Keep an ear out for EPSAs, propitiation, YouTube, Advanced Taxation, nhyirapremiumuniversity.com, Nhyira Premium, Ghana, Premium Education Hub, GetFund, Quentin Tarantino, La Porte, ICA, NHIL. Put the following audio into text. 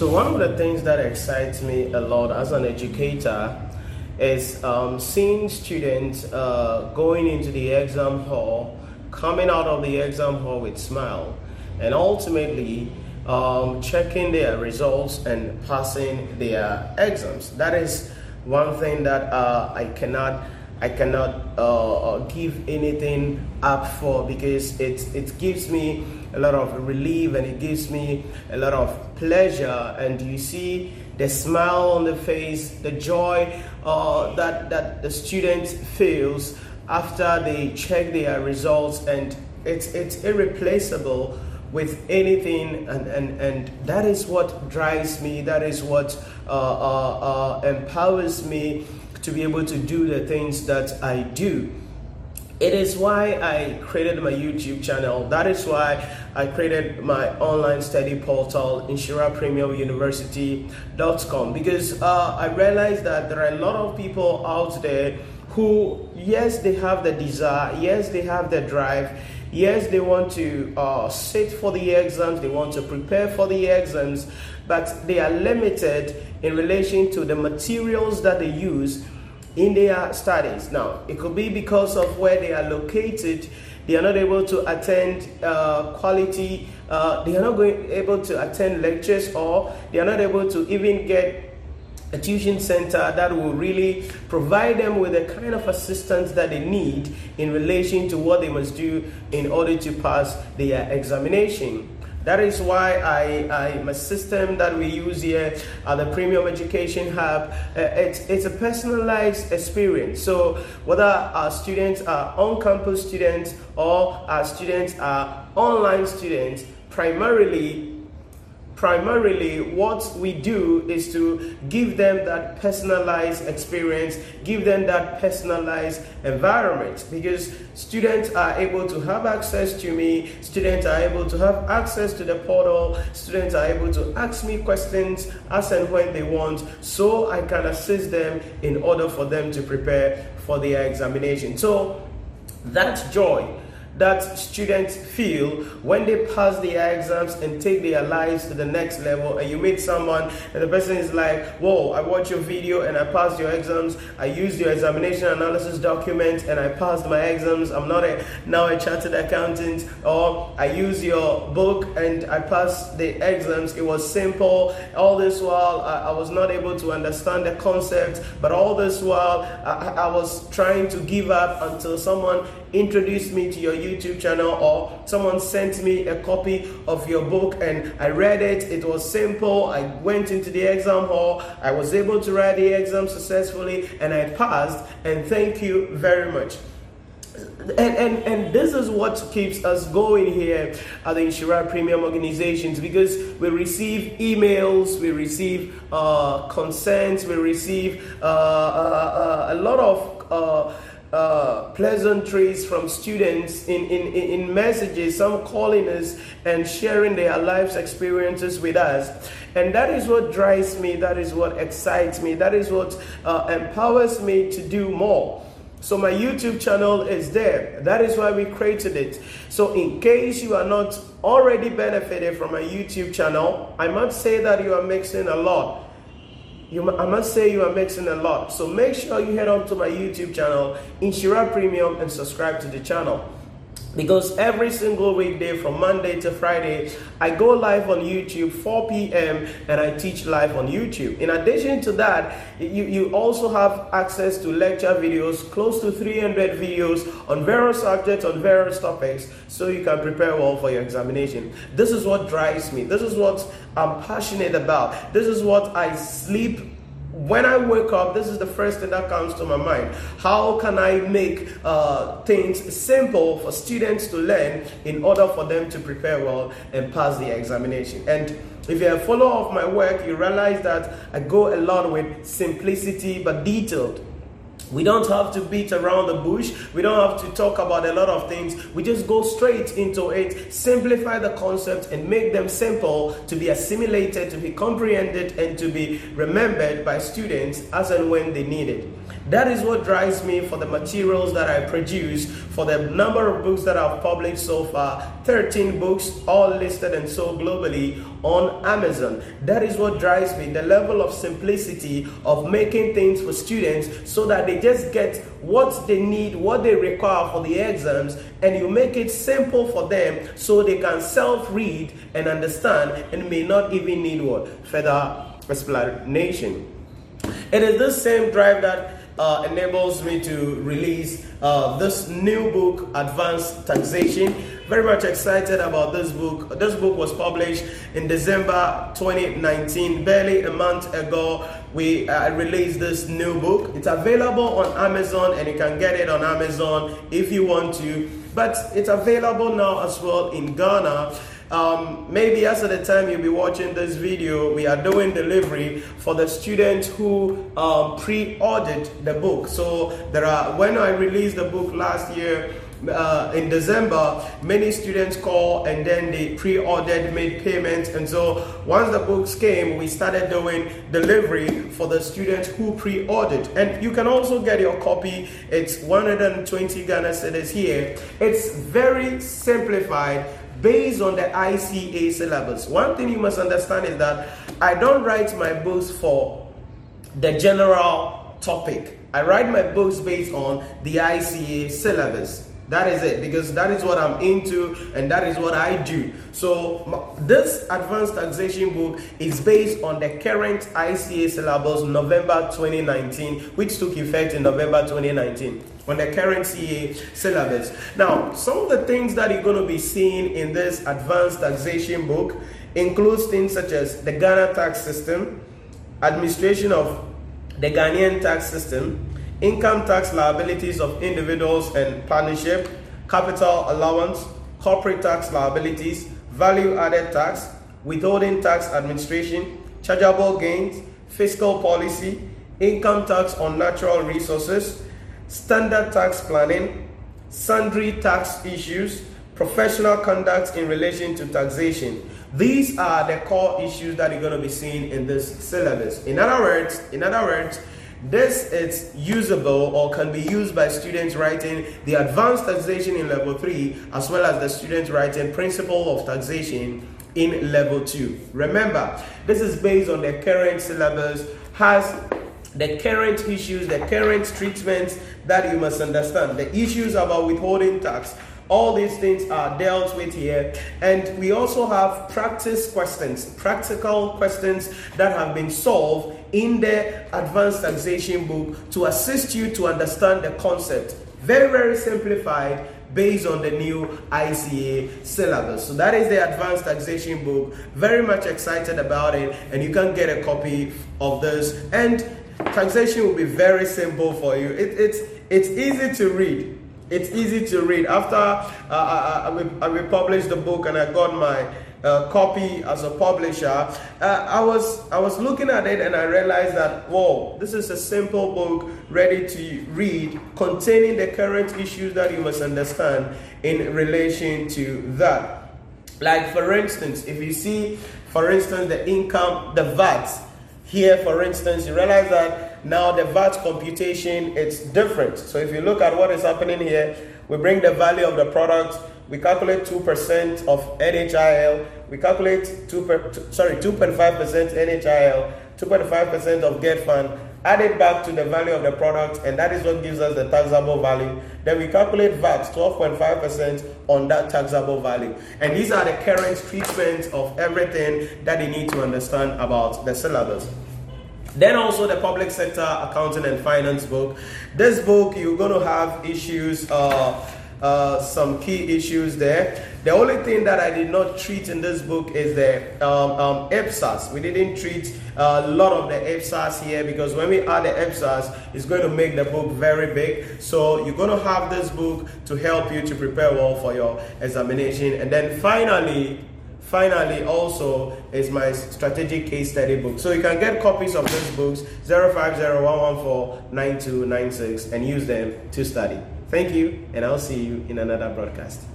So one of the things that excites me a lot as an educator is seeing students going into the exam hall, coming out of the exam hall with smile, and ultimately checking their results and passing their exams. That is one thing that I cannot give anything up for, because it gives me a lot of relief and it gives me a lot of pleasure. And you see the smile on the face, the joy that the student feels after they check their results, and it's irreplaceable with anything, and that is what drives me, that is what empowers me to be able to do the things that I do. It is why I created my YouTube channel. That is why I created my online study portal, nhyirapremiumuniversity.com, because I realized that there are a lot of people out there who, yes, they have the desire, yes, they have the drive, yes, they want to sit for the exams, they want to prepare for the exams, but they are limited in relation to the materials that they use in their studies. Now, it could be because of where they are located, they are not able to attend quality, they are not able to attend lectures, or they are not able to even get a tuition center that will really provide them with the kind of assistance that they need in relation to what they must do in order to pass their examination. That is why my system that we use here at the Premium Education Hub, it's a personalized experience. So whether our students are on-campus students or our students are online students, primarily what we do is to give them that personalized experience, give them that personalized environment, because students are able to have access to me, students are able to have access to the portal, students are able to ask me questions as and when they want, so I can assist them in order for them to prepare for their examination. So that joy that students feel when they pass their exams and take their lives to the next level, and you meet someone and the person is like, whoa, I watched your video and I passed your exams, I used your examination analysis document and I passed my exams, I'm now a chartered accountant, or I used your book and I passed the exams, it was simple, all this while I was not able to understand the concept, but all this while I was trying to give up until someone introduced me to your YouTube channel, or someone sent me a copy of your book and I read it, it was simple, I went into the exam hall, I was able to write the exam successfully and I passed, and thank you very much. And this is what keeps us going here at the Nhyira Premium Organizations, because we receive emails, we receive consents, we receive a lot of pleasantries from students in messages, some calling us and sharing their lives experiences with us. And that is what drives me, that is what excites me, that is what empowers me to do more. So my YouTube channel is there, that is why we created it. So in case you are not already benefited from my YouTube channel, I must say that you are mixing a lot. I must say you are mixing a lot. So make sure you head on to my YouTube channel, Nhyira Premium, and subscribe to the channel. Because every single weekday from Monday to Friday, I go live on YouTube 4 p.m. and I teach live on YouTube. In addition to that, you also have access to lecture videos, close to 300 videos on various subjects, on various topics, so you can prepare well for your examination. This is what drives me. This is what I'm passionate about. This is what I sleep when I wake up, this is the first thing that comes to my mind. How can I make things simple for students to learn in order for them to prepare well and pass the examination? And if you're a follower of my work, you realize that I go a lot with simplicity but detailed. We don't have to beat around the bush. We don't have to talk about a lot of things. We just go straight into it, simplify the concepts and make them simple to be assimilated, to be comprehended, and to be remembered by students as and when they need it. That is what drives me for the materials that I produce, for the number of books that I've published so far, 13 books, all listed and sold globally, on Amazon. That is what drives me, the level of simplicity of making things for students so that they just get what they need, what they require for the exams, and you make it simple for them so they can self-read and understand and may not even need what? Further explanation. It is this same drive that enables me to release this new book, Advanced Taxation. Very much excited about this book. This book was published in December 2019, barely a month ago. We released this new book. It's available on Amazon, and you can get it on Amazon if you want to. But it's available now as well in Ghana. Maybe as at the time you'll be watching this video, we are doing delivery for the students who pre-ordered the book. So there are, when I released the book last year in December, many students called and then they pre-ordered, made payments, and so once the books came, we started doing delivery for the students who pre-ordered. And you can also get your copy. It's 120 Ghana cedis here. It's very simplified, based on the ICA syllabus. One thing you must understand is that I don't write my books for the general topic. I write my books based on the ICA syllabus. That is it, because that is what I'm into and that is what I do. So this Advanced Taxation book is based on the current ICA syllabus, November 2019, which took effect in November 2019. On the current CA syllabus. Now, some of the things that you're going to be seeing in this Advanced Taxation book includes things such as the Ghana tax system, administration of the Ghanaian tax system, income tax liabilities of individuals and partnership, capital allowance, corporate tax liabilities, value-added tax, withholding tax administration, chargeable gains, fiscal policy, income tax on natural resources, standard tax planning, sundry tax issues, professional conduct in relation to taxation. These are the core issues that you're going to be seeing in this syllabus. In other words, this is usable or can be used by students writing the Advanced Taxation in Level 3 as well as the students writing Principle of Taxation in Level 2. Remember, this is based on the current syllabus, has the current issues, the current treatments that you must understand, the issues about withholding tax. All these things are dealt with here, and we also have practice questions, practical questions that have been solved in the Advanced Taxation book to assist you to understand the concept. Very, very simplified, based on the new ICA syllabus. So that is the Advanced Taxation book. Very much excited about it, and you can get a copy of this. And taxation will be very simple for you. It's easy to read. It's easy to read. After I published the book and I got my copy as a publisher, I was looking at it and I realized that, whoa, this is a simple book ready to read containing the current issues that you must understand in relation to that. Like, for instance, if you see, for instance, the income, the VAT. Here, for instance, you realize that now the VAT computation, it's different. So if you look at what is happening here, we bring the value of the product, we calculate 2% of NHIL, we calculate 2.5% NHIL, 2.5% of GetFund, add it back to the value of the product, and that is what gives us the taxable value. Then we calculate VAT, 12.5% on that taxable value. And these are the current treatments of everything that you need to understand about the syllabus. Then also the Public Sector Accounting and Finance book. This book, you're going to have issues, some key issues there. The only thing that I did not treat in this book is the EPSAs. We didn't treat a lot of the EPSAs here because when we add the EPSAs, it's going to make the book very big. So you're going to have this book to help you to prepare well for your examination. And then finally also is my strategic case study book. So you can get copies of these books, 0501149296, and use them to study. Thank you, and I'll see you in another broadcast.